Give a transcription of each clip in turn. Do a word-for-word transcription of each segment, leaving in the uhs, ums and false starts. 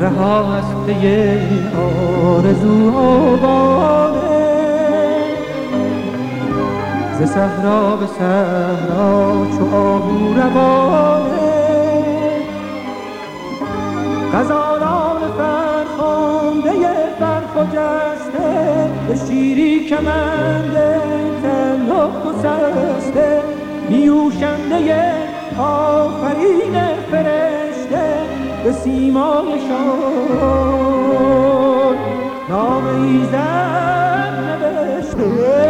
رها از پی آرزوانه ز صحرا به صحرا چو آهو روانه غزالان فرخوانده برخجسته به شیری کمند تنها گسسته نیوشنده آفرین فرشته به سیمایشان نام ایزد نوشته.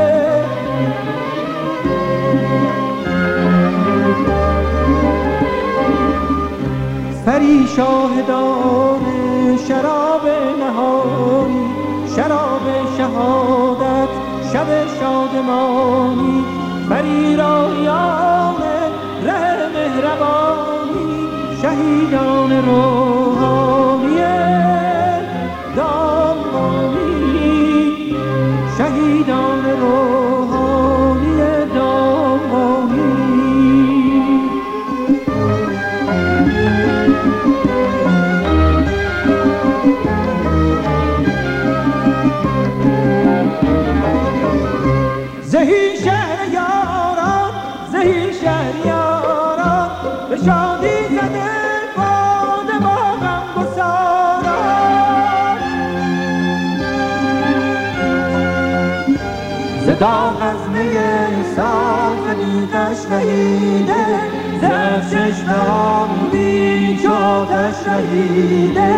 سری شاهدان شراب نهانی شراب شهادت شب شادمانی بری رایان ره مهربان شهیدان روحانی دامانی شهیدان روحانی دامانی زهی شهر یاران زهی شهر یاران به شادی داغ از میه صافنی تشنیده زد چشمم بی جا تشنیده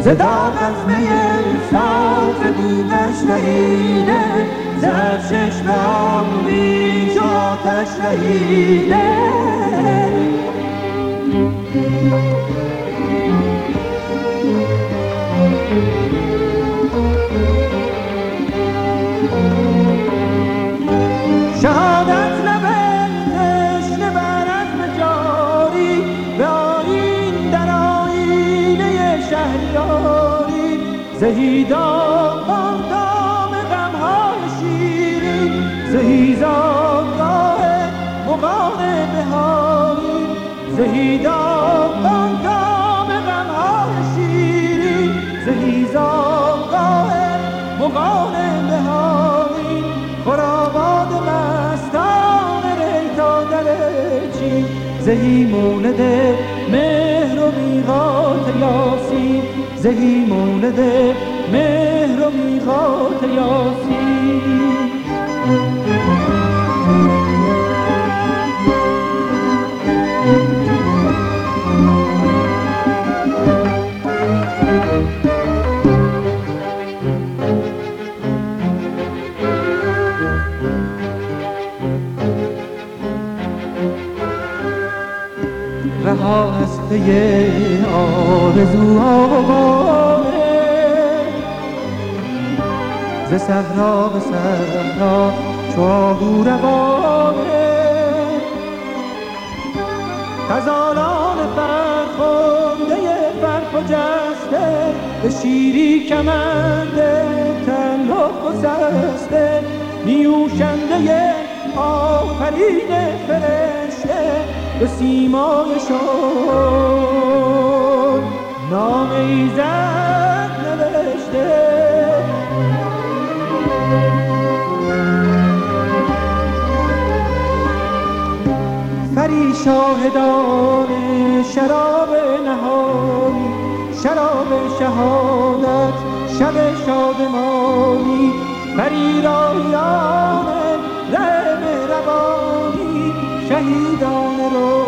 زد داغ از میه صافنی تشنیده زد چشمم بی آتش رهیده شهادت لبه تشنه بر عزم جاری به آیین در آینه شهریاری زهی دام بردام غمها شیری زهی زام زهی داغان دام غمهای شیری زهی زاغگاه مغان بهاری خراباد مستان ریتا درچی زهی مولد مهر و میقات یاسی زهی مولد مهر و میقات یاسی رها از پی آرزوانه ز صحرا به صحرا چو آهو روانه غزالان فرخنده برخجسته به شیری کمند تنها گسسته نیوشنده آفرین فرشته به سیمایشان نام ایزد نوشته. سری شاهدان شراب نهانی شراب شهادت شب شادمانی بری رایان رم روانی شهیدان رو